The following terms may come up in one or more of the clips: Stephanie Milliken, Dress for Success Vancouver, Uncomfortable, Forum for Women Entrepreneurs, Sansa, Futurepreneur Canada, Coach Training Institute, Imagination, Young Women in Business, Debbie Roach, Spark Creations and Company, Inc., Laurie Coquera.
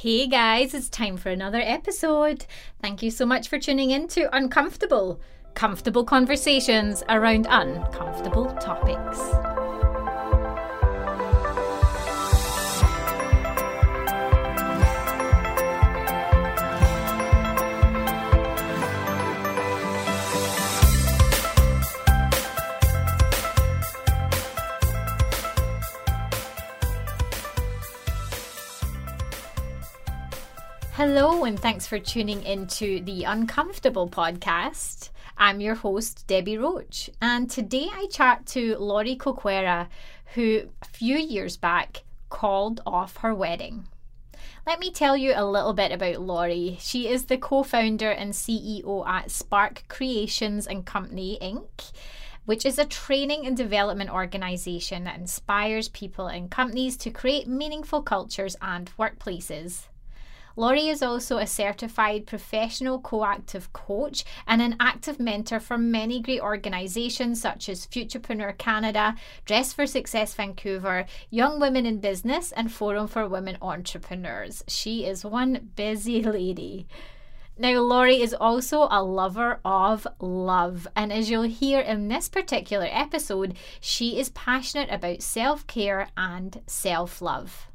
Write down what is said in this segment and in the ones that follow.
Hey guys, it's time for another episode. Thank you so much for tuning in to Uncomfortable, comfortable conversations around uncomfortable topics. Hello and thanks for tuning into the Uncomfortable podcast. I'm your host, Debbie Roach, and today I chat to Laurie Coquera, who a few years back called off her wedding. Let me tell you a little bit about Laurie. She is the co-founder and CEO at Spark Creations and Company, Inc., which is a training and development organization that inspires people and companies to create meaningful cultures and workplaces. Laurie is also a certified professional coactive coach and an active mentor for many great organisations such as Futurepreneur Canada, Dress for Success Vancouver, Young Women in Business and Forum for Women Entrepreneurs. She is one busy lady. Now, Laurie is also a lover of love, and as you'll hear in this particular episode, she is passionate about self-care and self-love.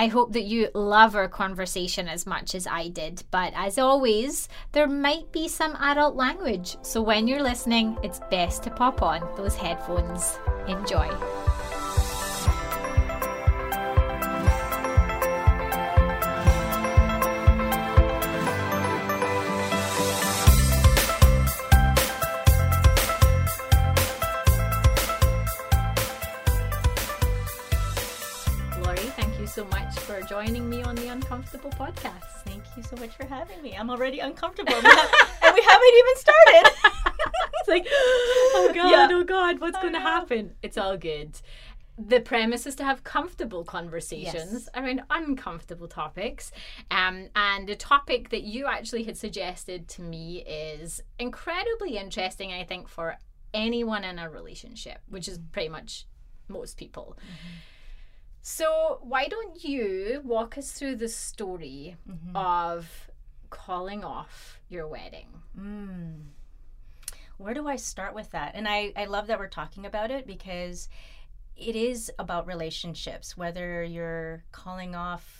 I hope that you love our conversation as much as I did, but as always, there might be some adult language, so when you're listening, it's best to pop on those headphones. Enjoy. So much for joining me on the Uncomfortable podcast. Thank you so much for having me. I'm already uncomfortable and we haven't even started. It's like, oh God, yeah. oh God, what's going to happen? It's all good. The premise is to have comfortable conversations around uncomfortable topics. And the topic that you actually had suggested to me is incredibly interesting, I think, for anyone in a relationship, which is pretty much most people. Mm-hmm. So why don't you walk us through the story of calling off your wedding? Where do I start with that? And I love that we're talking about it because it is about relationships, whether you're calling off,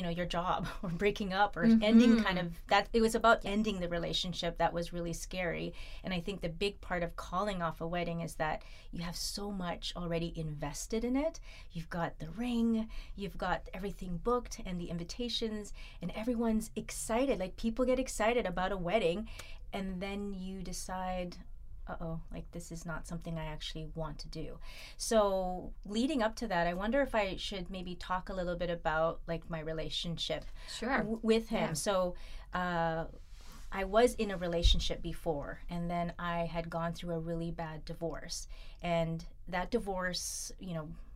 your job or breaking up or ending kind of that. It was about ending the relationship that was really scary. And I think the big part of calling off a wedding is that you have so much already invested in it. You've got the ring, you've got everything booked and the invitations, and everyone's excited. Like, people get excited about a wedding, and then you decide, this is not something I actually want to do. So leading up to that, I wonder if I should maybe talk a little bit about like my relationship with him. Yeah. So I was in a relationship before, and then I had gone through a really bad divorce. And that divorce,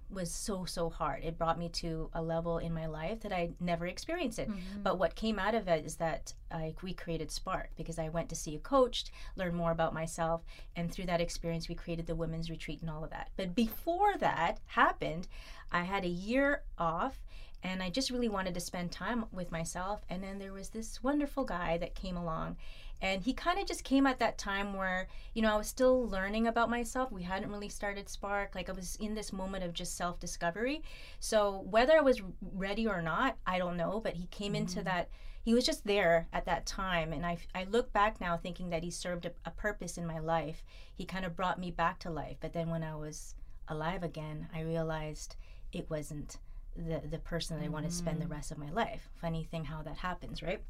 was so hard. It brought me to a level in my life that I never experienced it. Mm-hmm. But what came out of it is that we created Spark, because I went to see a coach, learn more about myself, and through that experience we created the women's retreat and all of that. But before that happened, I had a year off and I just really wanted to spend time with myself. And then there was this wonderful guy that came along, and he kind of just came at that time where, I was still learning about myself. We hadn't really started Spark. Like, I was in this moment of just self-discovery. So whether I was ready or not, I don't know. But he came into that. He was just there at that time. And I look back now thinking that he served a purpose in my life. He kind of brought me back to life. But then when I was alive again, I realized it wasn't the person that I wanted to spend the rest of my life. Funny thing how that happens, right?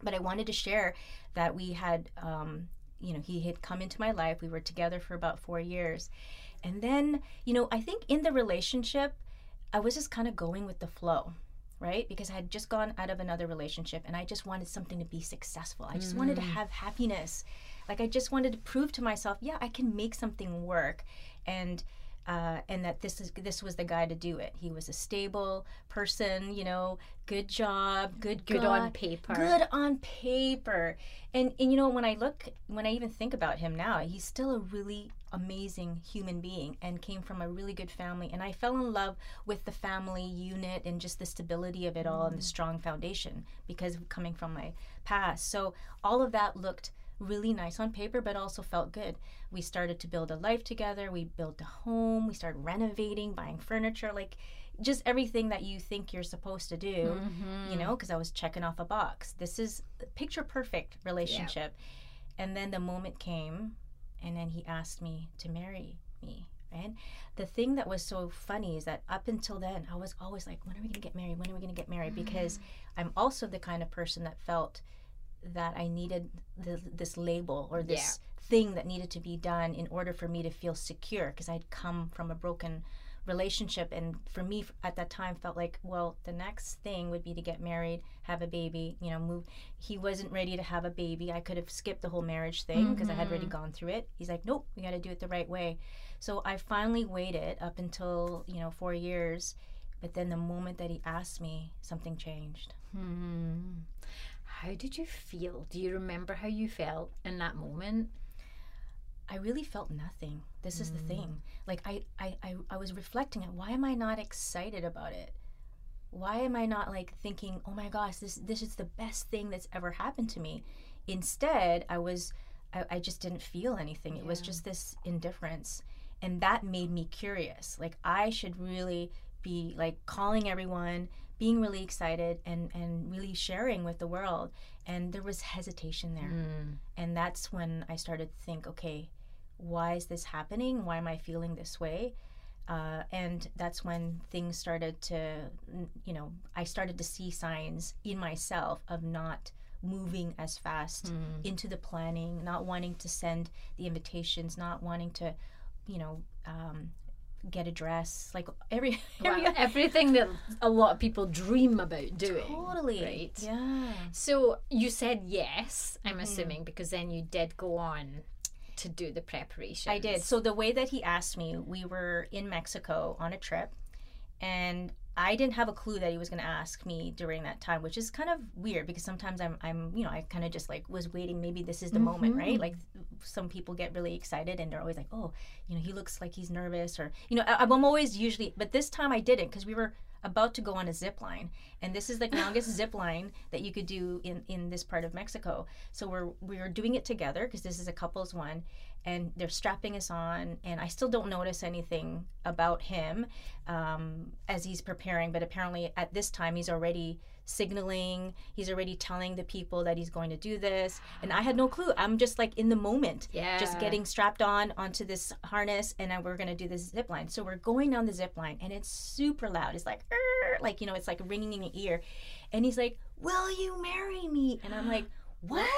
But I wanted to share that we had, he had come into my life. We were together for about 4 years. And then, I think in the relationship, I was just kind of going with the flow, right? Because I had just gone out of another relationship and I just wanted something to be successful. I just wanted to have happiness. Like, I just wanted to prove to myself, I can make something work. And and that this was the guy to do it. He was a stable person, you know, good job, good on paper. Good on paper. And you know, when I even think about him now, he's still a really amazing human being and came from a really good family. And I fell in love with the family unit and just the stability of it all and the strong foundation because of coming from my past. So all of that looked really nice on paper, but also felt good. We started to build a life together. We built a home. We started renovating, buying furniture, like just everything that you think you're supposed to do, you know, because I was checking off a box. This is a picture perfect relationship. Yeah. And then the moment came, and then he asked me to marry me, right? The thing that was so funny is that up until then, I was always like, when are we going to get married? When are we going to get married? Because I'm also the kind of person that felt that I needed this label or this thing that needed to be done in order for me to feel secure, because I'd come from a broken relationship. And for me at that time felt like, well, the next thing would be to get married, have a baby, you know, move. He wasn't ready to have a baby. I could have skipped the whole marriage thing because I had already gone through it. He's like, nope, we got to do it the right way. So I finally waited up until, you know, 4 years. But then the moment that he asked me, something changed. How did you feel? Do you remember how you felt in that moment? I really felt nothing. This is the thing. Like I was reflecting on why am I not excited about it? Why am I not like thinking, oh my gosh, this is the best thing that's ever happened to me? Instead, I just didn't feel anything. It was just this indifference. And that made me curious. Like I should really be like calling everyone, being really excited and really sharing with the world. And there was hesitation there. And that's when I started to think, okay, why is this happening? Why am I feeling this way? And that's when things started to, you know, I started to see signs in myself of not moving as fast into the planning, not wanting to send the invitations, not wanting to, you know, get a dress, like everything that a lot of people dream about doing. Totally. Right? Yeah. So you said yes, I'm assuming, because then you did go on to do the preparation. I did. So the way that he asked me, we were in Mexico on a trip, and I didn't have a clue that he was going to ask me during that time, which is kind of weird because sometimes I'm you know, I kind of just like was waiting. Maybe this is the moment, right? Like some people get really excited and they're always like, oh, you know, he looks like he's nervous, or, you know, I'm always usually, but this time I didn't, because we were about to go on a zip line, and this is the longest zip line that you could do in this part of Mexico. So we were doing it together because this is a couple's one, and they're strapping us on, and I still don't notice anything about him as he's preparing, but apparently at this time he's already signaling, he's already telling the people that he's going to do this, and I had no clue. I'm just like in the moment, just getting strapped on onto this harness, and we're going to do this zip line. So we're going down the zip line, and it's super loud. It's like, you know, it's like ringing in the ear, and he's like, will you marry me? And I'm like, what?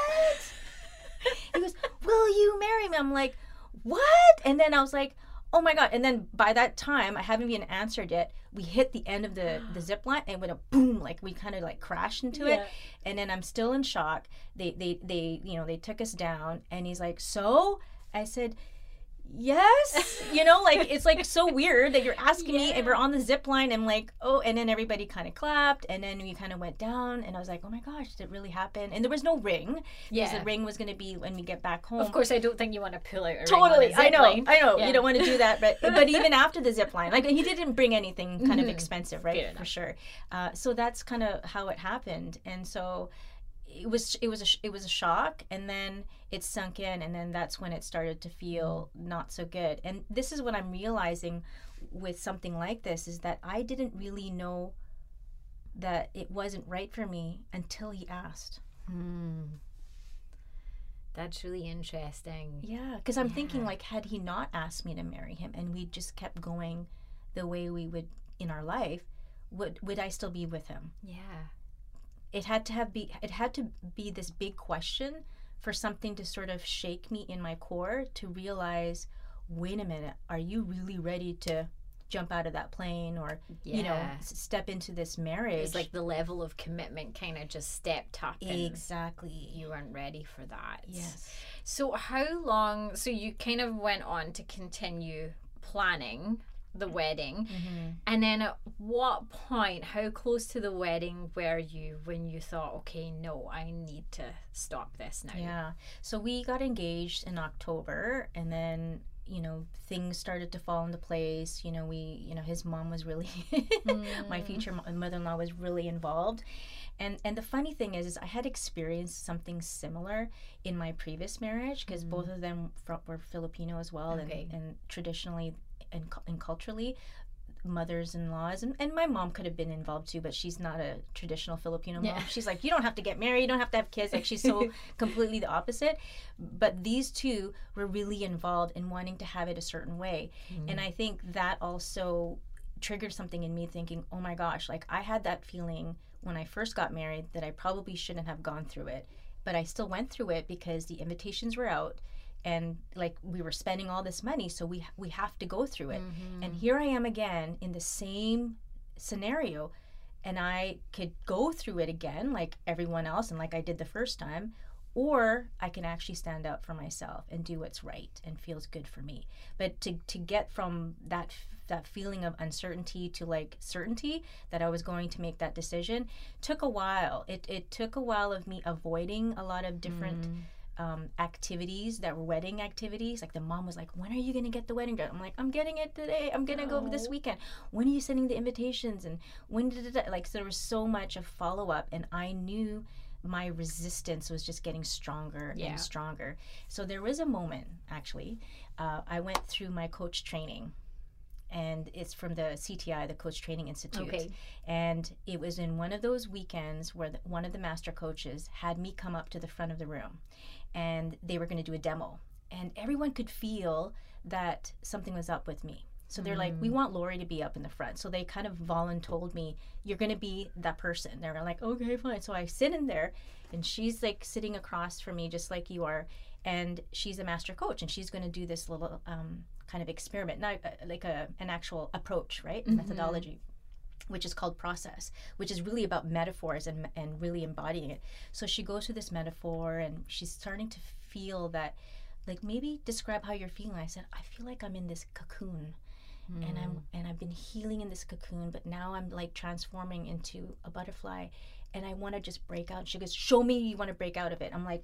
He goes, will you marry me? I'm like, what? And then I was like, oh my God. And then by that time, I haven't even answered yet. We hit the end of the zip line, and went a boom, like we kind of like crashed into it. And then I'm still in shock. They you know, they took us down, and he's like, so? I said, yes. You know, like, it's like so weird that you're asking me, and we're on the zip line. I'm like, oh, and then everybody kind of clapped, and then we kind of went down, and I was like, oh my gosh, did it really happen? And there was no ring. Because the ring was going to be when we get back home. Of course, I don't think you want to pull out a ring on a zip line. I know. Yeah. You don't want to do that, but even after the zip line, like, he didn't bring anything kind of expensive, right? Fair enough. Sure. So that's kind of how it happened. And so it was a shock, and then it sunk in, and then that's when it started to feel not so good. And this is what I'm realizing with something like this, is that I didn't really know that it wasn't right for me until he asked. That's really interesting. Yeah, because I'm thinking, like, had he not asked me to marry him, and we just kept going the way we would in our life, would I still be with him? Yeah. It had to be this big question for something to sort of shake me in my core to realize, wait a minute, are you really ready to jump out of that plane or, you know, step into this marriage? It's like the level of commitment kind of just stepped up. Exactly. You weren't ready for that. Yes. So you kind of went on to continue planning. the wedding. Mm-hmm. And then at what point, how close to the wedding were you when you thought, okay, no, I need to stop this now? Yeah. So we got engaged in October, and then, you know, things started to fall into place. You know, his mom was really, my future mother-in-law was really involved. And the funny thing is I had experienced something similar in my previous marriage, because both of them were Filipino as well. Okay. And traditionally and culturally, mothers-in-laws, and my mom could have been involved too, but she's not a traditional Filipino mom. Yeah. She's like, you don't have to get married, you don't have to have kids. Like, she's so completely the opposite. But these two were really involved in wanting to have it a certain way. Mm. And I think that also triggered something in me, thinking, oh my gosh, like I had that feeling when I first got married that I probably shouldn't have gone through it, but I still went through it because the invitations were out. And like, we were spending all this money, so we have to go through it. Mm-hmm. And here I am again in the same scenario, and I could go through it again like everyone else and like I did the first time, or I can actually stand up for myself and do what's right and feels good for me. But to get from that feeling of uncertainty to like certainty that I was going to make that decision took a while. It took a while of me avoiding a lot of different activities that were wedding activities. Like, the mom was like, when are you gonna get the wedding dress? I'm like, I'm getting it today. I'm gonna go this weekend. When are you sending the invitations? And when did it, like, so there was so much of follow-up, and I knew my resistance was just getting stronger and stronger. So there was a moment, actually, I went through my coach training, and it's from the CTI, the Coach Training Institute. Okay. And it was in one of those weekends where one of the master coaches had me come up to the front of the room, and they were going to do a demo, and everyone could feel that something was up with me. So they're like, we want Laurie to be up in the front. So they kind of voluntold me, you're going to be that person. They're like, okay, fine. So I sit in there, and she's like sitting across from me just like you are, and she's a master coach, and she's going to do this little kind of experiment, not like an actual approach, right? Mm-hmm. Methodology, which is called process, which is really about metaphors and really embodying it. So she goes through this metaphor, and she's starting to feel that, like, maybe describe how you're feeling. I said, I feel like I'm in this cocoon, and I've been healing in this cocoon, but now I'm like transforming into a butterfly, and I want to just break out. She goes, show me you want to break out of it. I'm like,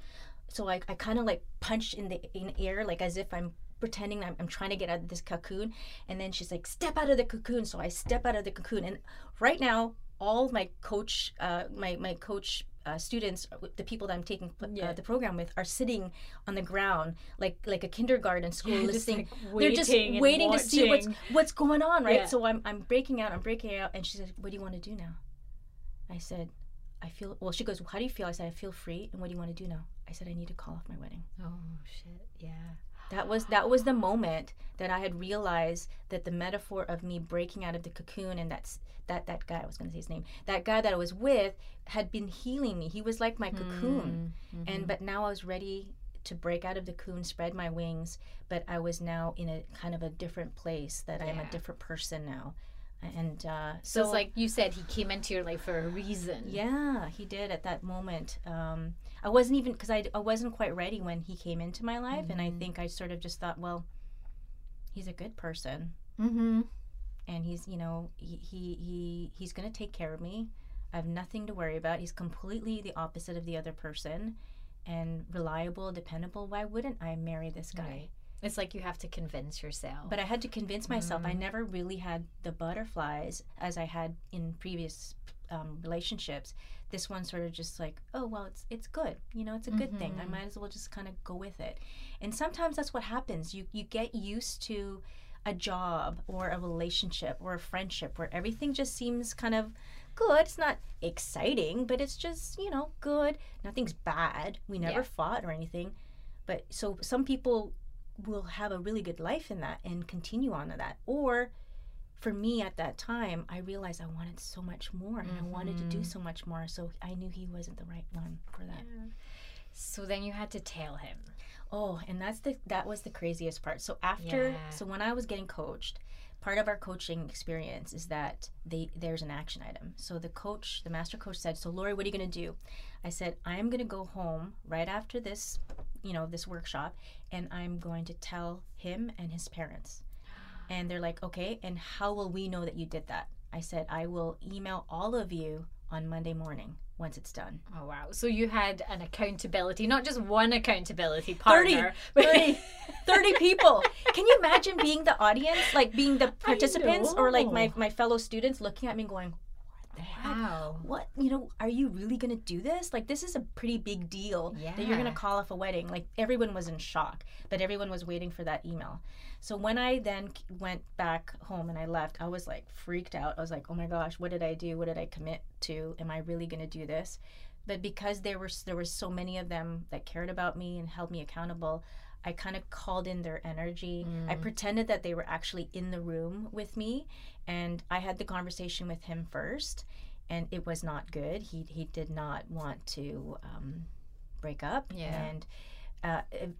so I kind of like punched in the air, like as if I'm pretending I'm trying to get out of this cocoon. And then she's like, step out of the cocoon. So I step out of the cocoon, and right now all my coach students, the people that I'm taking the program with, are sitting on the ground like a kindergarten school, listening. Like, they're just waiting to see what's going on, right? Yeah. So I'm breaking out, and she said, what do you want to do now? I said, I feel, well, she goes, how do you feel? I said, I feel free. And what do you want to do now? I said, I need to call off my wedding. Oh shit, yeah. That was the moment that I had realized that the metaphor of me breaking out of the cocoon, and that guy, I was going to say his name, that guy that I was with had been healing me. He was like my cocoon. Mm-hmm. But now I was ready to break out of the cocoon, spread my wings, but I was now in a kind of a different place, that I'm a different person now. And so it's like you said, he came into your life for a reason. Yeah, he did at that moment. I wasn't even, because I wasn't quite ready when he came into my life, and I think I sort of just thought, well, he's a good person, and he's, you know, he's going to take care of me. I have nothing to worry about. He's completely the opposite of the other person, and reliable, dependable. Why wouldn't I marry this guy? Right. It's like you have to convince yourself. But I had to convince myself. I never really had the butterflies as I had in previous relationships. This one sort of just like, oh, well, it's good. You know, it's a good thing. I might as well just kind of go with it. And sometimes that's what happens. You get used to a job or a relationship or a friendship where everything just seems kind of good. It's not exciting, but it's just, you know, good. Nothing's bad. We never fought or anything. But so some people will have a really good life in that and continue on to that. Or for me at that time, I realized I wanted so much more, and I wanted to do so much more. So I knew he wasn't the right one for that. Yeah. So then you had to tell him. Oh, and that was the craziest part. So after, so when I was getting coached, part of our coaching experience is that there's an action item. So the master coach said, so Laurie, what are you going to do? I said, I'm going to go home right after this, you know, this workshop, and I'm going to tell him and his parents. And they're like, okay, and how will we know that you did that? I said, I will email all of you on Monday morning once it's done. Oh, wow. So you had an accountability, not just one accountability partner. 30 people. Can you imagine being the audience, like being the participants or like my fellow students looking at me going, what the heck? Wow. What, you know, are you really going to do this? Like, this is a pretty big deal that you're going to call off a wedding. Like, everyone was in shock, but everyone was waiting for that email. So when I then went back home and I left, I was like freaked out. I was like, oh my gosh, what did I do? What did I commit to? Am I really going to do this? But because there were so many of them that cared about me and held me accountable, I kind of called in their energy. I pretended that they were actually in the room with me, and I had the conversation with him first, and it was not good. He did not want to break up, and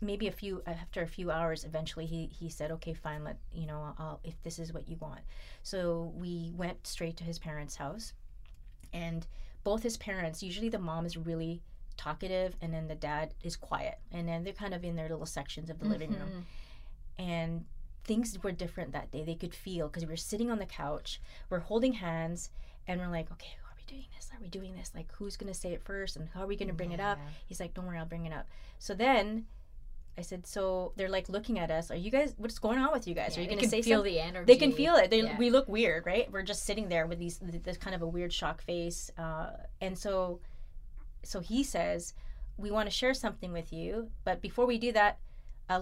maybe after a few hours, eventually he said, okay, fine, if this is what you want. So we went straight to his parents' house, and both his parents, usually the mom is really talkative and then the dad is quiet, and then they're kind of in their little sections of the living room, and things were different that day. They could feel, because we were sitting on the couch, we're holding hands, and we're like, okay, are we doing this, like, who's gonna say it first and how are we gonna bring it up? He's like, don't worry, I'll bring it up. So then I said, so they're like looking at us, are you guys, what's going on with you guys? Are you gonna say something? They can feel the energy. They can feel it. We look weird, right? We're just sitting there with this kind of a weird shock face, and so he says, we want to share something with you, but before we do that,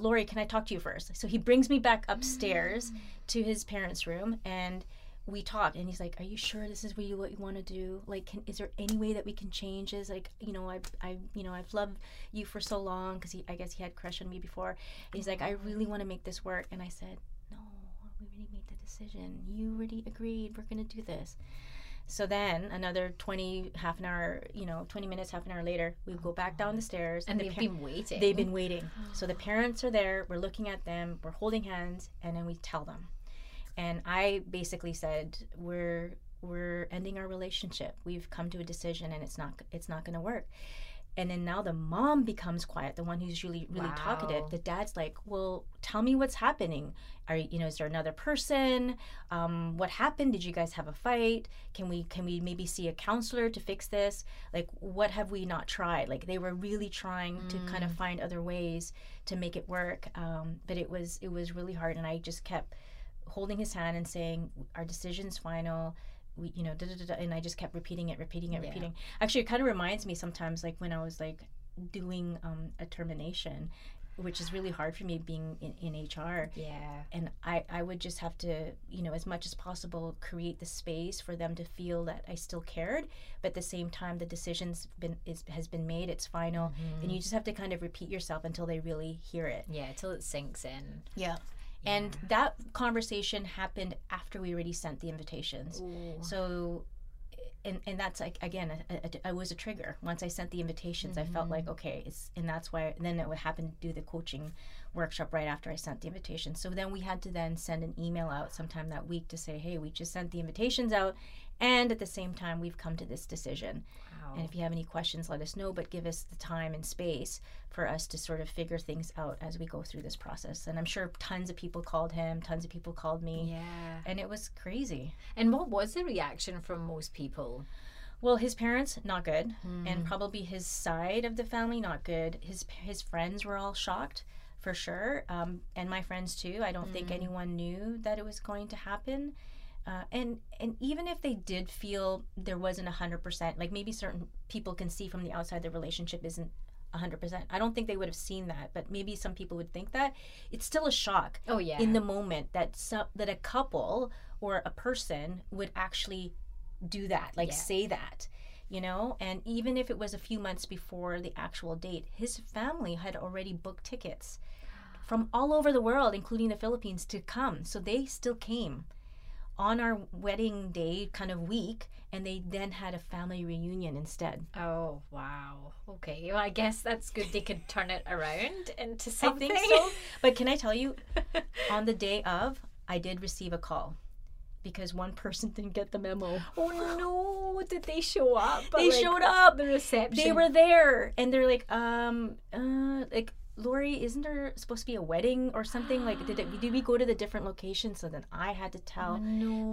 Laurie, can I talk to you first? So he brings me back upstairs to his parents' room, and we talked, and he's like, are you sure this is what you want to do? Like, is there any way that we can change this? Like, I've loved you for so long, because I guess he had a crush on me before. And he's like, I really want to make this work. And I said, no, we already made the decision. You already agreed. We're going to do this. So then another 20 minutes, half an hour later, we go back down the stairs. And they've been waiting. They've been waiting. So the parents are there. We're looking at them. We're holding hands. And then we tell them. And I basically said, we're ending our relationship. We've come to a decision, and it's not going to work. And then now the mom becomes quiet, the one who's really talkative. The dad's like, well, tell me what's happening. Is there another person? What happened? Did you guys have a fight? Can we maybe see a counselor to fix this? Like, what have we not tried? Like, they were really trying to kind of find other ways to make it work. But it was really hard. And I just kept holding his hand and saying, our decision's final. We, da, da, da, da, and I just kept repeating it. Actually, it kind of reminds me sometimes, like when I was like doing a termination, which is really hard for me being in HR. Yeah. And I would just have to, as much as possible, create the space for them to feel that I still cared, but at the same time, the decision's has been made. It's final, and you just have to kind of repeat yourself until they really hear it. Yeah, till it sinks in. Yeah. And that conversation happened after we already sent the invitations. Ooh. So, and that's like, again, it was a trigger. Once I sent the invitations, I felt like, okay, and that's why, then it would happen to do the coaching workshop right after I sent the invitations. So then we had to then send an email out sometime that week to say, hey, we just sent the invitations out, and at the same time, we've come to this decision. Wow. And if you have any questions, let us know, but give us the time and space for us to sort of figure things out as we go through this process. And I'm sure tons of people called him, tons of people called me. Yeah. And it was crazy. And what was the reaction from most people? Well, his parents, not good. And probably his side of the family, not good. His friends were all shocked, for sure. And my friends too. I don't think anyone knew that it was going to happen. And even if they did feel there wasn't 100%, like maybe certain people can see from the outside the relationship isn't 100%. I don't think they would have seen that, but maybe some people would think that. It's still a shock in the moment that a couple or a person would actually do that, say that, And even if it was a few months before the actual date, his family had already booked tickets from all over the world, including the Philippines, to come. So they still came on our wedding day kind of week, and they then had a family reunion instead. Oh, wow. Okay. Well, I guess that's good. They could turn it around into something. I think so. But can I tell you, on the day of, I did receive a call because one person didn't get the memo. Oh, no. Did they show up? They showed up. The reception. They were there. And they're like, Laurie, isn't there supposed to be a wedding or something? Like, did we go to the different locations? So then I had to tell. No.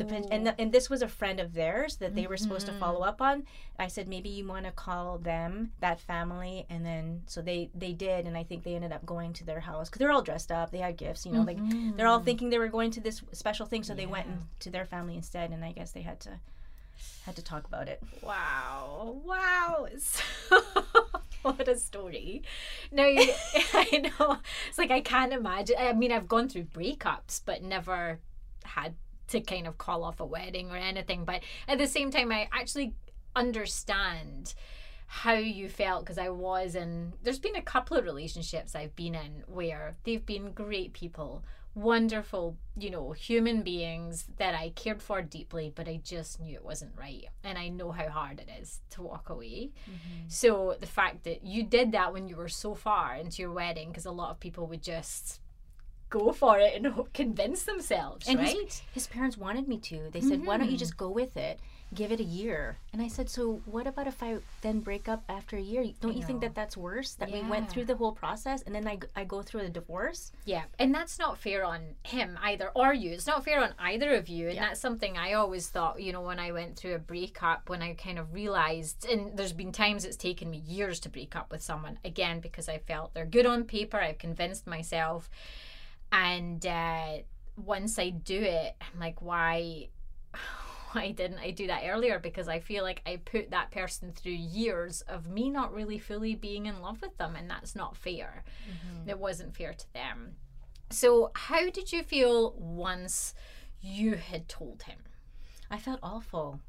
And this was a friend of theirs that they were supposed to follow up on. I said, maybe you want to call them, that family. And then, so they did. And I think they ended up going to their house because they're all dressed up. They had gifts, you know, like they're all thinking they were going to this special thing. So they went to their family instead. And I guess they had to talk about it. Wow. What a story. Now, I know. It's like, I can't imagine. I mean, I've gone through breakups, but never had to kind of call off a wedding or anything. But at the same time, I actually understand how you felt, because I was in, there's been a couple of relationships I've been in where they've been great people, wonderful, you know, human beings that I cared for deeply, but I just knew it wasn't right. And I know how hard it is to walk away. Mm-hmm. So the fact that you did that when you were so far into your wedding, because a lot of people would just go for it and convince themselves, and right? His parents wanted me to. They said, why don't you just go with it? Give it a year. And I said, so what about if I then break up after a year? Don't you think that that's worse? That we went through the whole process and then I go through a divorce? Yeah. And that's not fair on him either, or you. It's not fair on either of you. And that's something I always thought, you know, when I went through a breakup, when I kind of realized, and there's been times it's taken me years to break up with someone, again, because I felt they're good on paper. I've convinced myself. And once I do it, I'm like, why didn't I do that earlier? Because I feel like I put that person through years of me not really fully being in love with them, and that's not fair. It wasn't fair to them. So how did you feel once you had told him? I felt awful.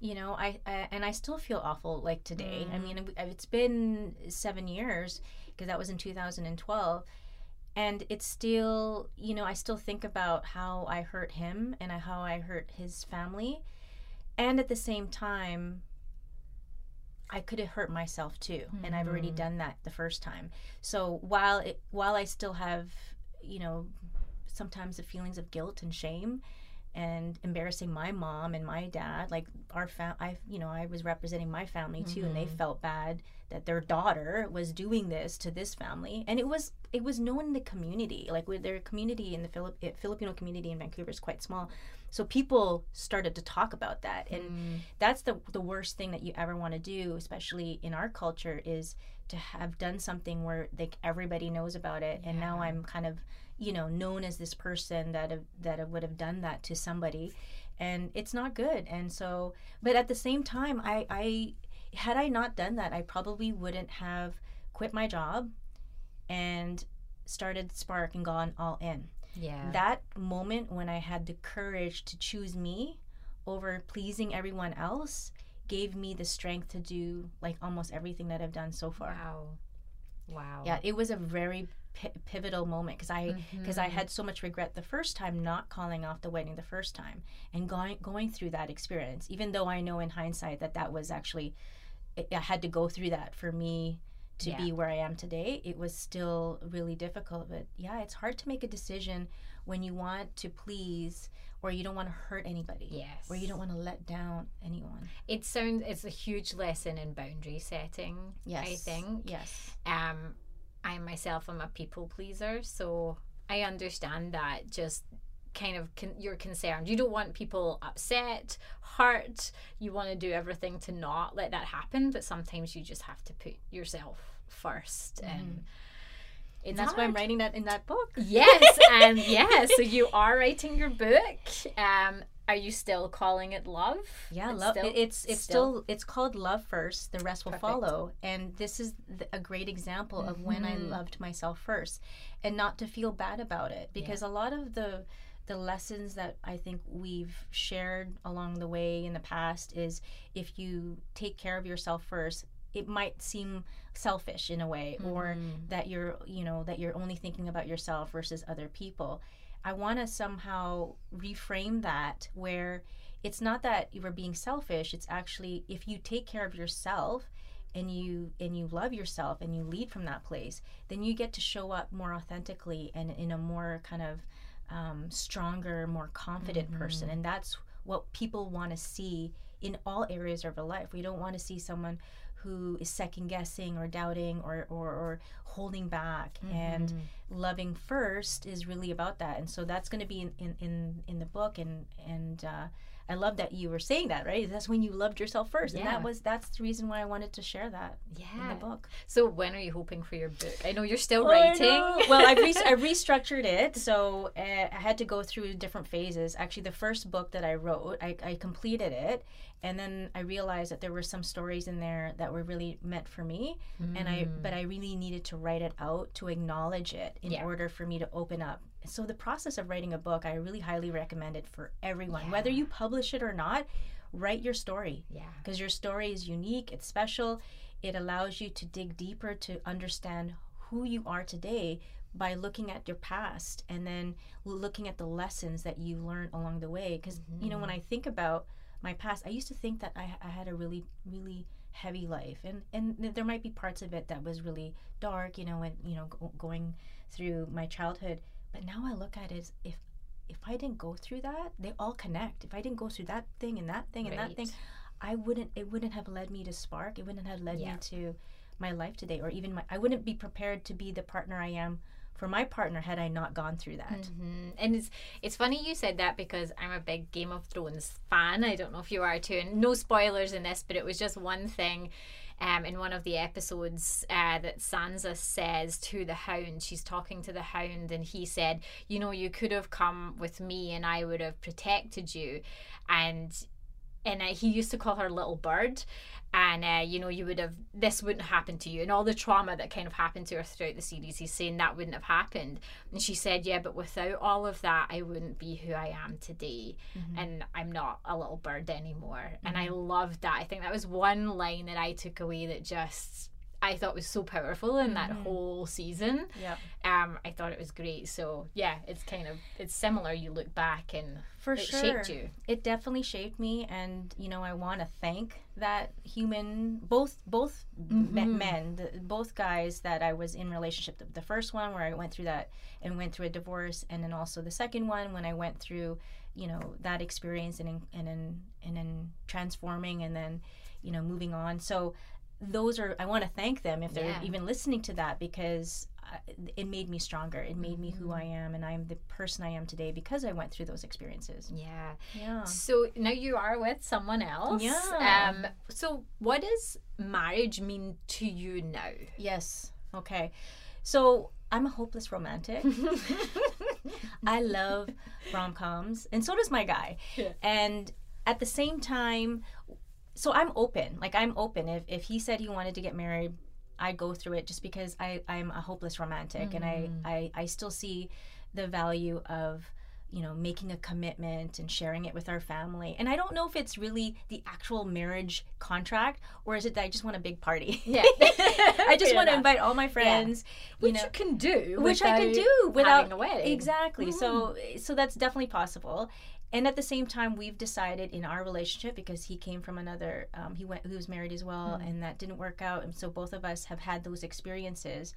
You know, I still feel awful, like, today. I mean, it's been 7 years, because that was in 2012. And it's still, you know, I still think about how I hurt him and how I hurt his family. And at the same time, I could have hurt myself too. And I've already done that the first time. So while I still have, you know, sometimes the feelings of guilt and shame and embarrassing my mom and my dad, like I was representing my family too, and they felt bad that their daughter was doing this to this family. And it was known in the community, like their community in the Filipino community in Vancouver is quite small. So people started to talk about that. And that's the worst thing that you ever want to do, especially in our culture, is to have done something where like everybody knows about it. And now I'm kind of, you know, known as this person that would have done that to somebody, and it's not good. And so, but at the same time, I had I not done that, I probably wouldn't have quit my job and started Spark and gone all in. Yeah. That moment when I had the courage to choose me over pleasing everyone else gave me the strength to do like almost everything that I've done so far. Wow. Yeah, it was a very pivotal moment, because I had so much regret the first time, not calling off the wedding the first time, and going through that experience, even though I know in hindsight that was actually, I had to go through that for me to be where I am today. It was still really difficult, but it's hard to make a decision when you want to please, or you don't want to hurt anybody, or you don't want to let down anyone. It's a huge lesson in boundary setting. Yes, I think. Yes. I myself am a people pleaser, so I understand that just kind of you're concerned. You don't want people upset, hurt. You want to do everything to not let that happen, but sometimes you just have to put yourself first. And that's why I'm writing that in that book. Yes, and so you are writing your book. Are you still calling it Love? Yeah, Love. It's still it's called Love First. The rest will follow. And this is a great example of when I loved myself first, and not to feel bad about it, because a lot of the lessons that I think we've shared along the way in the past is, if you take care of yourself first, it might seem selfish in a way, or that you're only thinking about yourself versus other people. I want to somehow reframe that, where it's not that you were being selfish. It's actually, if you take care of yourself and you love yourself and you lead from that place, then you get to show up more authentically and in a more kind of stronger, more confident person. And that's what people want to see in all areas of their life. We don't want to see someone who is second guessing or doubting or holding back. Mm-hmm. And loving first is really about that. And so that's going to be in the book. And I love that you were saying that, right? That's when you loved yourself first. Yeah. And that's the reason why I wanted to share that in the book. So when are you hoping for your book? I know you're still writing. Well, I restructured it. So I had to go through different phases. Actually, the first book that I wrote, I completed it. And then I realized that there were some stories in there that were really meant for me. Mm. But I really needed to write it out to acknowledge it in order for me to open up. So the process of writing a book, I really highly recommend it for everyone. Yeah. Whether you publish it or not, write your story. Yeah. Because your story is unique, it's special. It allows you to dig deeper to understand who you are today by looking at your past and then looking at the lessons that you learned along the way. Because, you know, when I think about my past, I used to think that I had a really, really heavy life. And there might be parts of it that was really dark, you know, and, you know, going through my childhood. But now I look at it as if I didn't go through that, they all connect. If I didn't go through that thing and that thing and that thing, it wouldn't have led me to Spark. It wouldn't have led me to my life today, or even I wouldn't be prepared to be the partner I am for my partner had I not gone through that. Mm-hmm. And it's funny you said that, because I'm a big Game of Thrones fan. I don't know if you are too, and no spoilers in this, but it was just one thing. In one of the episodes that Sansa says to the Hound, she's talking to the Hound, and he said, you know, you could have come with me and I would have protected you. And he used to call her Little Bird. And you know, this wouldn't happen to you. And all the trauma that kind of happened to her throughout the series, he's saying that wouldn't have happened. And she said, yeah, but without all of that, I wouldn't be who I am today. Mm-hmm. And I'm not a little bird anymore. Mm-hmm. And I loved that. I think that was one line that I took away that just, I thought was so powerful in that whole season. Yeah. I thought it was great. So yeah, it's similar. You look back and shaped you. It definitely shaped me, and you know, I want to thank that human, both men, both guys that I was in relationship. The first one where I went through that and went through a divorce, and then also the second one when I went through, you know, that experience and then transforming and then, you know, moving on. So those are, I want to thank them if they're even listening to that, because it made me stronger. It made me who I am, and I'm the person I am today because I went through those experiences. Yeah. Yeah. So now you are with someone else. Yeah. So what does marriage mean to you now? Yes. Okay. So I'm a hopeless romantic. I love rom-coms, and so does my guy. Yeah. And at the same time, so I'm open. Like, I'm open. If he said he wanted to get married, I'd go through it, just because I'm a hopeless romantic, and I still see the value of, you know, making a commitment and sharing it with our family. And I don't know if it's really the actual marriage contract, or is it that I just want a big party. Yeah. I just want to invite all my friends. Yeah. Which you can do. Which I can do without having a wedding. Exactly. Mm-hmm. So that's definitely possible. And at the same time, we've decided in our relationship, because he came from another, he was married as well, and that didn't work out. And so both of us have had those experiences.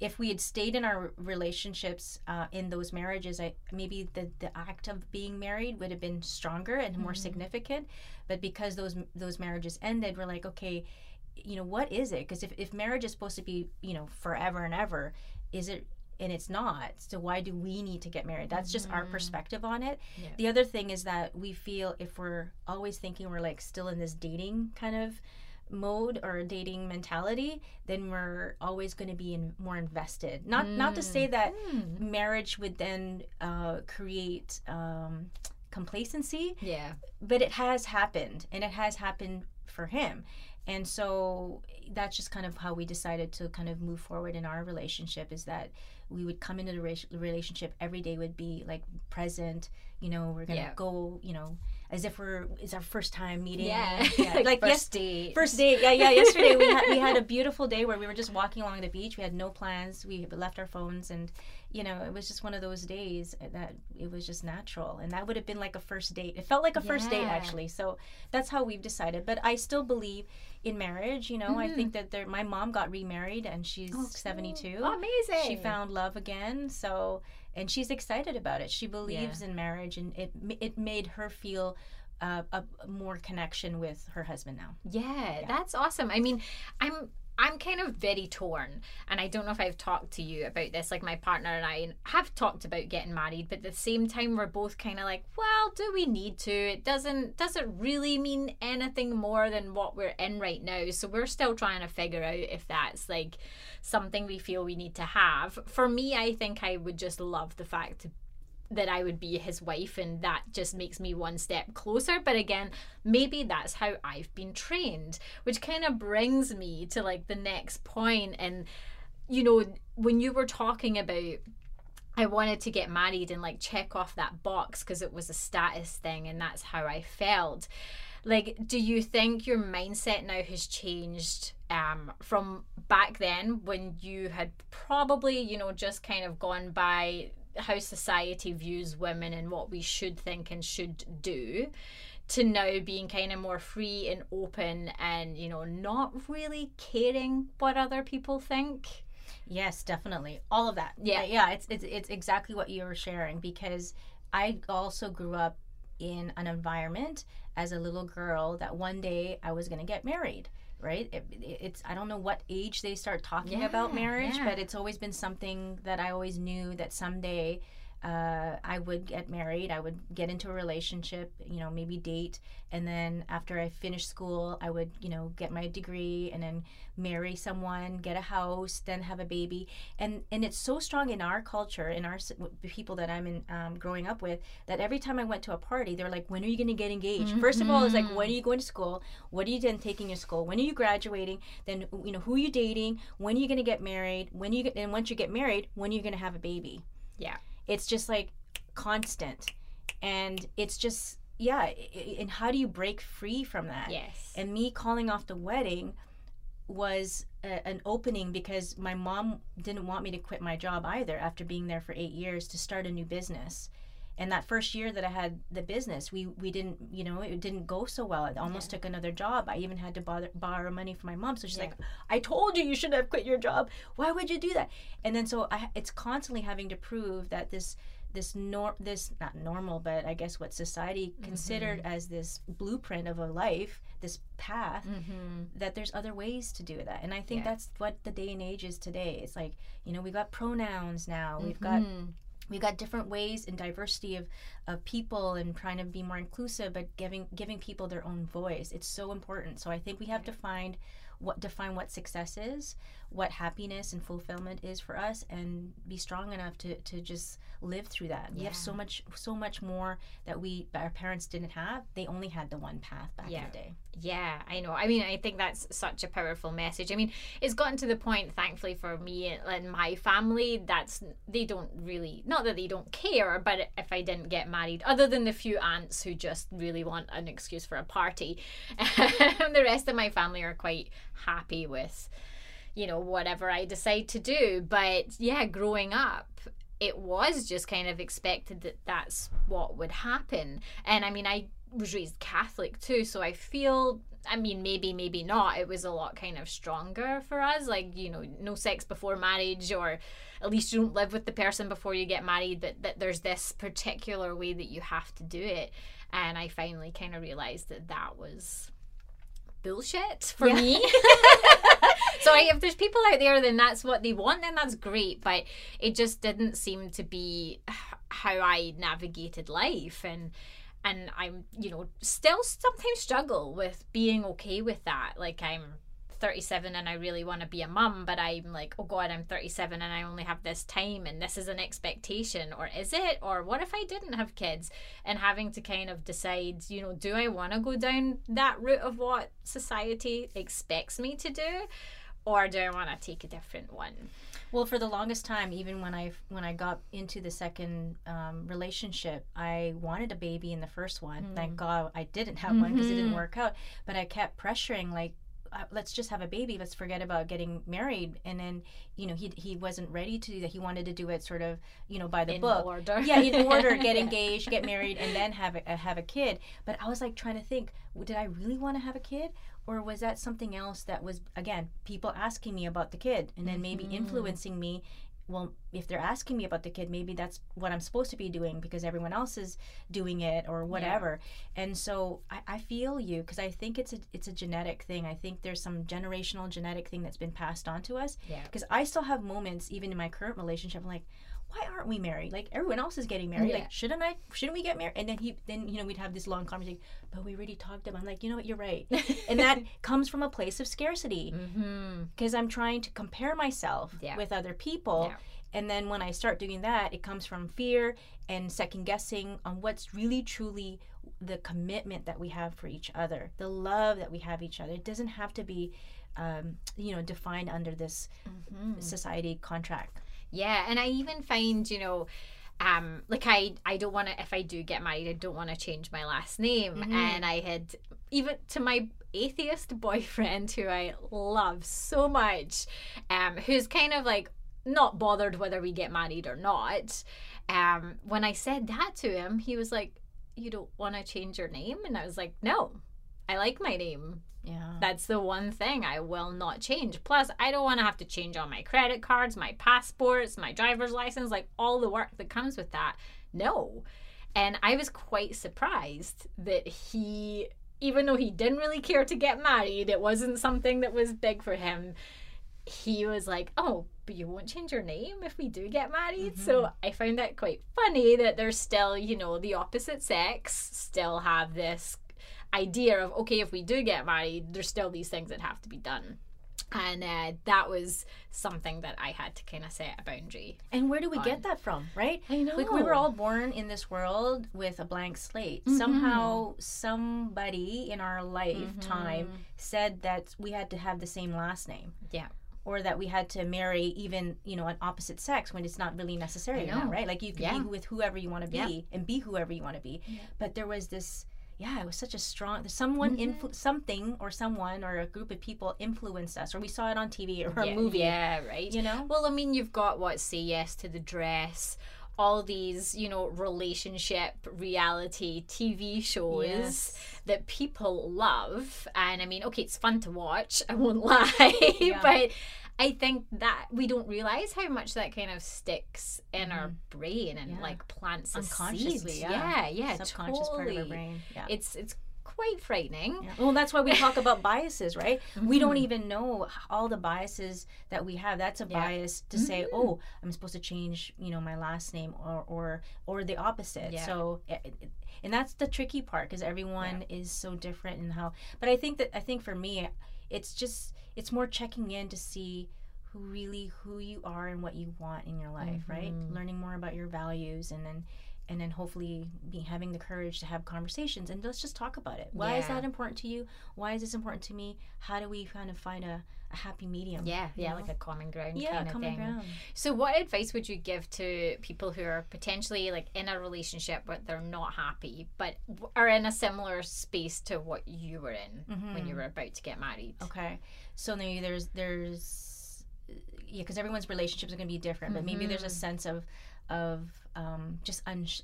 If we had stayed in our relationships, in those marriages, maybe the act of being married would have been stronger and more significant. But because those marriages ended, we're like, okay, you know, what is it? Because if marriage is supposed to be, you know, forever and ever, is it? And it's not. So why do we need to get married? That's just our perspective on it. Yeah. The other thing is that we feel, if we're always thinking we're like still in this dating kind of mode or dating mentality, then we're always going to be more invested. Not to say that marriage would then create complacency. Yeah. But it has happened, and it has happened for him. And so that's just kind of how we decided to kind of move forward in our relationship, is that we would come into the relationship, every day would be like present, you know, we're going to go, you know, as if it's our first time meeting. Yeah. Like first date. First date. Yeah, yeah. Yesterday we had a beautiful day where we were just walking along the beach. We had no plans. We left our phones, and, you know, it was just one of those days that it was just natural. And that would have been like a first date. It felt like a first date, actually. So that's how we've decided. But I still believe in marriage, you know. Mm-hmm. I think that my mom got remarried, and she's 72. Oh, amazing. She found love again. So, and she's excited about it. She believes in marriage, and it made her feel a more connection with her husband now. Yeah, that's awesome. I mean, I'm kind of very torn, and I don't know if I've talked to you about this. Like, my partner and I have talked about getting married, but at the same time, we're both kind of like, well, do we need to? It doesn't really mean anything more than what we're in right now. So we're still trying to figure out if that's like something we feel we need to have. For me, I think I would just love the fact that I would be his wife, and that just makes me one step closer. But again, maybe that's how I've been trained, which kind of brings me to like the next point. And you know, when you were talking about I wanted to get married and like check off that box because it was a status thing and that's how I felt, like, do you think your mindset now has changed from back then, when you had probably, you know, just kind of gone by how society views women and what we should think and should do, to now being kind of more free and open and, you know, not really caring what other people think? Yes, definitely. All of that. Yeah. Yeah. It's exactly what you were sharing, because I also grew up in an environment as a little girl that one day I was going to get married. Right? It's I don't know what age they start talking about marriage, but it's always been something that I always knew that someday I would get married, I would get into a relationship, you know, maybe date, and then after I finished school, I would, you know, get my degree and then marry someone, get a house, then have a baby. And it's so strong in our culture, in our people that I'm in growing up with, that every time I went to a party, they're like, when are you going to get engaged? Mm-hmm. First of all, it's like, when are you going to school? What are you then taking in school? When are you graduating? Then, you know, who are you dating? When are you going to get married? And once you get married, when are you going to have a baby? Yeah. It's just like constant, and it's just, and how do you break free from that? Yes. And me calling off the wedding was an opening, because my mom didn't want me to quit my job either, after being there for 8 years, to start a new business. And that first year that I had the business, we didn't, you know, it didn't go so well. It almost took another job. I even had to borrow money from my mom. So she's like, I told you shouldn't have quit your job. Why would you do that? And then so it's constantly having to prove that this not normal, but I guess what society considered as this blueprint of a life, this path, that there's other ways to do that. And I think that's what the day and age is today. It's like, you know, we've got pronouns now. We've got different ways and diversity of people, and trying to be more inclusive, but giving people their own voice. It's so important. So I think we have to define what success is, what happiness and fulfillment is for us, and be strong enough to just live through that. We have so much more that our parents didn't have. They only had the one path back in the day. Yeah, I know. I mean, I think that's such a powerful message. I mean, it's gotten to the point, thankfully for me and my family, they don't really, not that they don't care, but if I didn't get married, other than the few aunts who just really want an excuse for a party, the rest of my family are quite happy with, you know, whatever I decide to do. But yeah, growing up, it was just kind of expected that that's what would happen. And I mean, I was raised Catholic too, so I feel, I mean, maybe not, it was a lot kind of stronger for us, like, you know, no sex before marriage, or at least you don't live with the person before you get married, that there's this particular way that you have to do it. And I finally kind of realized that was bullshit for me. So if there's people out there, then that's what they want, then that's great, but it just didn't seem to be how I navigated life. And I'm, you know, still sometimes struggle with being okay with that. Like, I'm 37 and I really want to be a mum, but I'm like, oh God, I'm 37 and I only have this time, and this is an expectation, or is it? Or what if I didn't have kids? And having to kind of decide, you know, do I want to go down that route of what society expects me to do, or do I want to take a different one? Well, for the longest time, even when I got into the second relationship, I wanted a baby in the first one. Thank God I didn't have one, because it didn't work out. But I kept pressuring, like, let's just have a baby. Let's forget about getting married. And then, you know, he wasn't ready to do that. He wanted to do it sort of, you know, by the book. Order. Yeah, in order, get engaged, get married, and then have a kid. But I was like trying to think, did I really want to have a kid? Or was that something else that was, again, people asking me about the kid, and then maybe influencing me well, if they're asking me about the kid, maybe that's what I'm supposed to be doing because everyone else is doing it or whatever. Yeah. And so I feel you, because I think it's a genetic thing. I think there's some generational genetic thing that's been passed on to us. Because I still have moments, even in my current relationship, I'm like, why aren't we married? Like, everyone else is getting married. Yeah. Like, shouldn't we get married? And then you know, we'd have this long conversation, but we already talked about it. I'm like, you know what, you're right. And that comes from a place of scarcity. Because I'm trying to compare myself with other people. Yeah. And then when I start doing that, it comes from fear and second guessing on what's really truly the commitment that we have for each other, the love that we have each other. It doesn't have to be, you know, defined under this society contract. Yeah, and I even find, you know, like I don't want to, if I do get married, I don't want to change my last name. And I had, even to my atheist boyfriend, who I love so much, who's kind of like not bothered whether we get married or not. When I said that to him, he was like, you don't want to change your name? And I was like, no, I like my name. Yeah. That's the one thing I will not change. Plus, I don't want to have to change all my credit cards, my passports, my driver's license, like all the work that comes with that. No. And I was quite surprised that he, even though he didn't really care to get married, it wasn't something that was big for him. He was like, oh, but you won't change your name if we do get married. So I found that quite funny that there's still, you know, the opposite sex still have this idea of, okay, if we do get married, there's still these things that have to be done. And that was something that I had to kind of set a boundary. And where do we get that from, right? I know. Like, we were all born in this world with a blank slate. Somehow somebody in our lifetime said that we had to have the same last name. Yeah. Or that we had to marry even, you know, an opposite sex when it's not really necessary now, right? Like, you can be with whoever you want to be and be whoever you want to be. Yeah. But there was this... Yeah, it was such a strong, someone, something or someone or a group of people influenced us, or we saw it on TV or a movie. Yeah, right. You know? Well, I mean, you've got what, Say Yes to the Dress, all these, you know, relationship reality TV shows that people love. And I mean, okay, it's fun to watch, I won't lie, but I think that we don't realize how much that kind of sticks in our brain and like plants unconsciously. Seed. Subconscious part of our brain. Yeah. It's quite frightening. Yeah. Well, that's why we talk about biases, right? We don't even know all the biases that we have. That's a bias to say, oh, I'm supposed to change, you know, my last name or the opposite. Yeah. So, and that's the tricky part, because everyone is so different in how. But I think for me, it's just, it's more checking in to see who you are and what you want in your life, right? Learning more about your values, and then hopefully having the courage to have conversations, and let's just talk about it. Why is that important to you? Why is this important to me? How do we kind of find a happy medium? Yeah, like a common ground kind of thing. Yeah, common ground. So what advice would you give to people who are potentially like in a relationship but they're not happy, but are in a similar space to what you were in when you were about to get married? Okay, so maybe there's because everyone's relationships are going to be different, but maybe there's a sense of just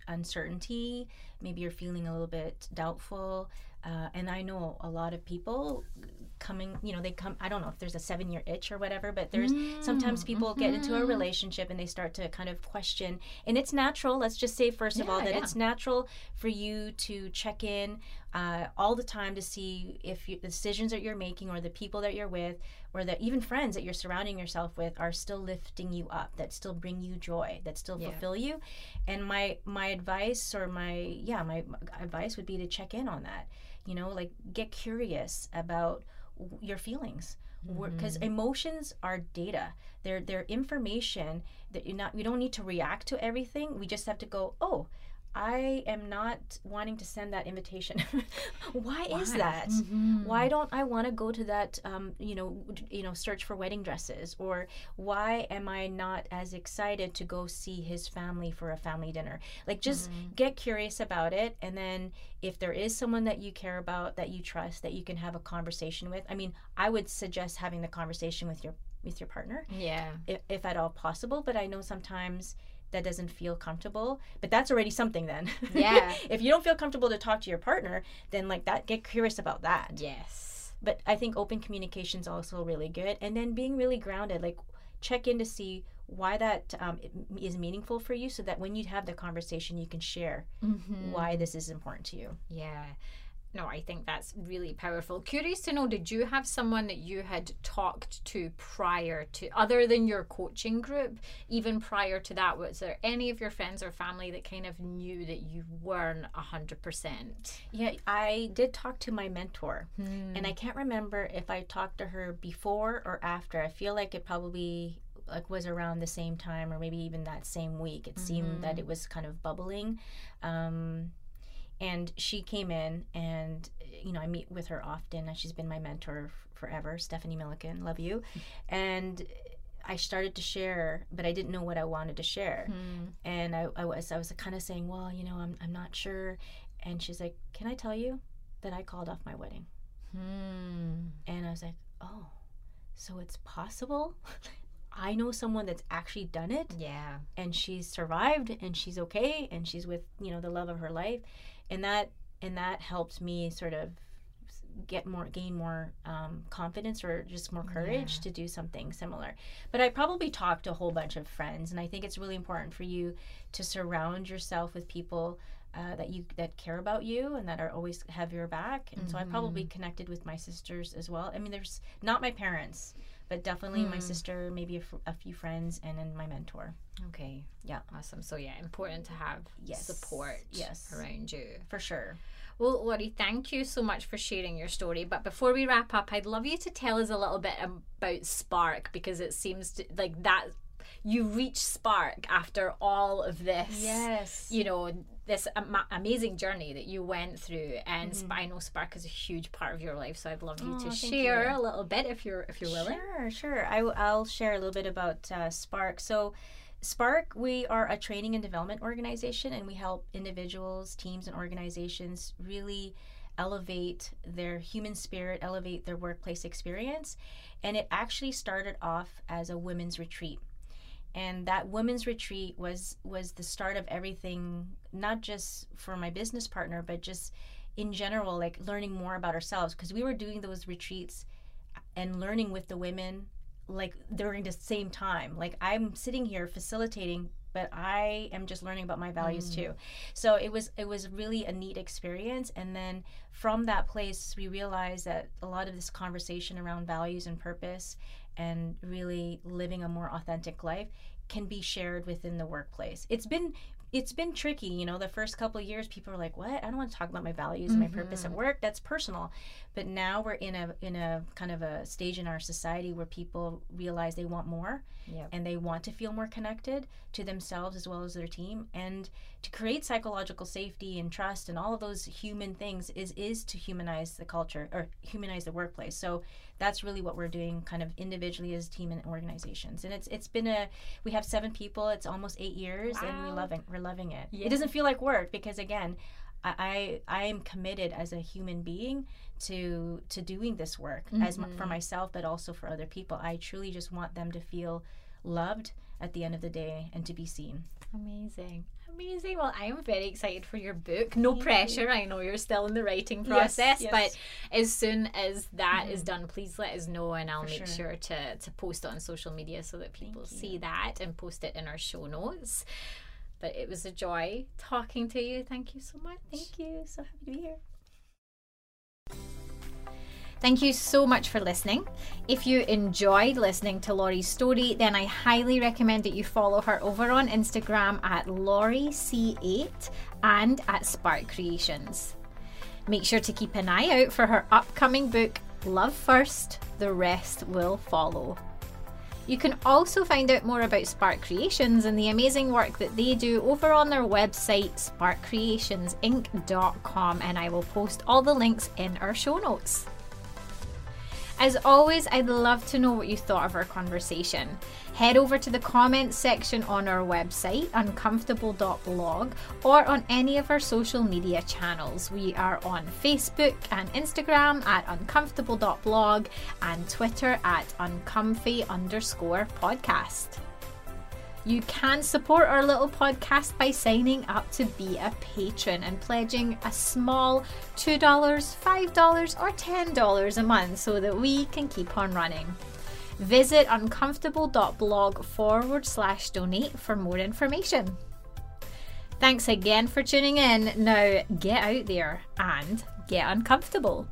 uncertainty. Maybe you're feeling a little bit doubtful, and I know a lot of people coming, you know, they come, I don't know if there's a 7-year itch or whatever, but there's sometimes people get into a relationship and they start to kind of question, and it's natural. Let's just say first of all that it's natural for you to check in all the time to see if the decisions that you're making or the people that you're with or the even friends that you're surrounding yourself with are still lifting you up, that still bring you joy, that still fulfill you. And my advice or my advice would be to check in on that, you know, like get curious about your feelings, because emotions are data. They're information that we don't need to react to everything. We just have to go, oh, I am not wanting to send that invitation. Why is that? Why don't I want to go to that, you know, search for wedding dresses? Or why am I not as excited to go see his family for a family dinner? Like, just get curious about it. And then if there is someone that you care about, that you trust, that you can have a conversation with, I mean, I would suggest having the conversation with your partner. Yeah. If at all possible. But I know sometimes that doesn't feel comfortable, but that's already something then. Yeah. If you don't feel comfortable to talk to your partner, then like that, get curious about that. Yes. But I think open communication is also really good. And then being really grounded, like check in to see why that is meaningful for you, so that when you have the conversation, you can share mm-hmm. why this is important to you. Yeah. No, I think that's really powerful. Curious to know, did you have someone that you had talked to prior to, other than your coaching group, even prior to that? Was there any of your friends or family that kind of knew that you weren't 100%? Yeah, I did talk to my mentor. And I can't remember if I talked to her before or after. I feel like it probably was around the same time, or maybe even that same week. It seemed that it was kind of bubbling. And she came in, and, you know, I meet with her often. She's been my mentor forever, Stephanie Milliken, love you. And I started to share, but I didn't know what I wanted to share. And I was kind of saying, well, you know, I'm not sure. And she's like, can I tell you that I called off my wedding? And I was like, oh, so it's possible? I know someone that's actually done it. Yeah. And she's survived, and she's okay, and she's with, you know, the love of her life. And that helped me sort of gain more confidence, or just more courage to do something similar. But I probably talked to a whole bunch of friends, and I think it's really important for you to surround yourself with people that care about you and that are always have your back. And so I probably connected with my sisters as well. I mean, there's not my parents, but definitely my sister, maybe a few friends, and then my mentor. Okay. Yeah. Awesome. So, yeah, important to have support around you. For sure. Well, Laurie, thank you so much for sharing your story. But before we wrap up, I'd love you to tell us a little bit about Spark, because it seems to, like that you reach Spark after all of this. Yes. You know, this amazing journey that you went through, and I know Spark is a huge part of your life, so I'd love you to share a little bit if you're willing. Sure. I'll share a little bit about Spark. So Spark, we are a training and development organization, and we help individuals, teams, and organizations really elevate their human spirit, elevate their workplace experience. And it actually started off as a women's retreat. And that women's retreat was the start of everything, not just for my business partner, but just in general, like learning more about ourselves, because we were doing those retreats and learning with the women, like during the same time. Like I'm sitting here facilitating, but I am just learning about my values too. So it was really a neat experience. And then from that place, we realized that a lot of this conversation around values and purpose and really living a more authentic life can be shared within the workplace. It's been tricky, you know, the first couple of years people are like, what? I don't want to talk about my values and my purpose at work. That's personal. But now we're in a kind of a stage in our society where people realize they want more and they want to feel more connected to themselves as well as their team. And to create psychological safety and trust and all of those human things is to humanize the culture, or humanize the workplace. So that's really what we're doing kind of individually as a team and organizations. And we have 7 people, it's almost 8 years, and we're loving it. Yeah. It doesn't feel like work, because again, I am committed as a human being to doing this work for myself, but also for other people. I truly just want them to feel loved at the end of the day and to be seen. Amazing. Well, I am very excited for your book. No pressure. I know you're still in the writing process, but as soon as that is done, please let us know, and I'll make sure to post it on social media so that people see that and post it in our show notes. But it was a joy talking to you. Thank you so much. Thank you. So happy to be here. Thank you so much for listening. If you enjoyed listening to Laurie's story, then I highly recommend that you follow her over on Instagram at LaurieC8 and at Spark Creations. Make sure to keep an eye out for her upcoming book, Love First, The Rest Will Follow. You can also find out more about Spark Creations and the amazing work that they do over on their website, sparkcreationsinc.com, and I will post all the links in our show notes. As always, I'd love to know what you thought of our conversation. Head over to the comments section on our website, uncomfortable.blog, or on any of our social media channels. We are on Facebook and Instagram at uncomfortable.blog and Twitter at uncomfy_podcast. You can support our little podcast by signing up to be a patron and pledging a small $2, $5, or $10 a month so that we can keep on running. Visit uncomfortable.blog/donate for more information. Thanks again for tuning in. Now get out there and get uncomfortable.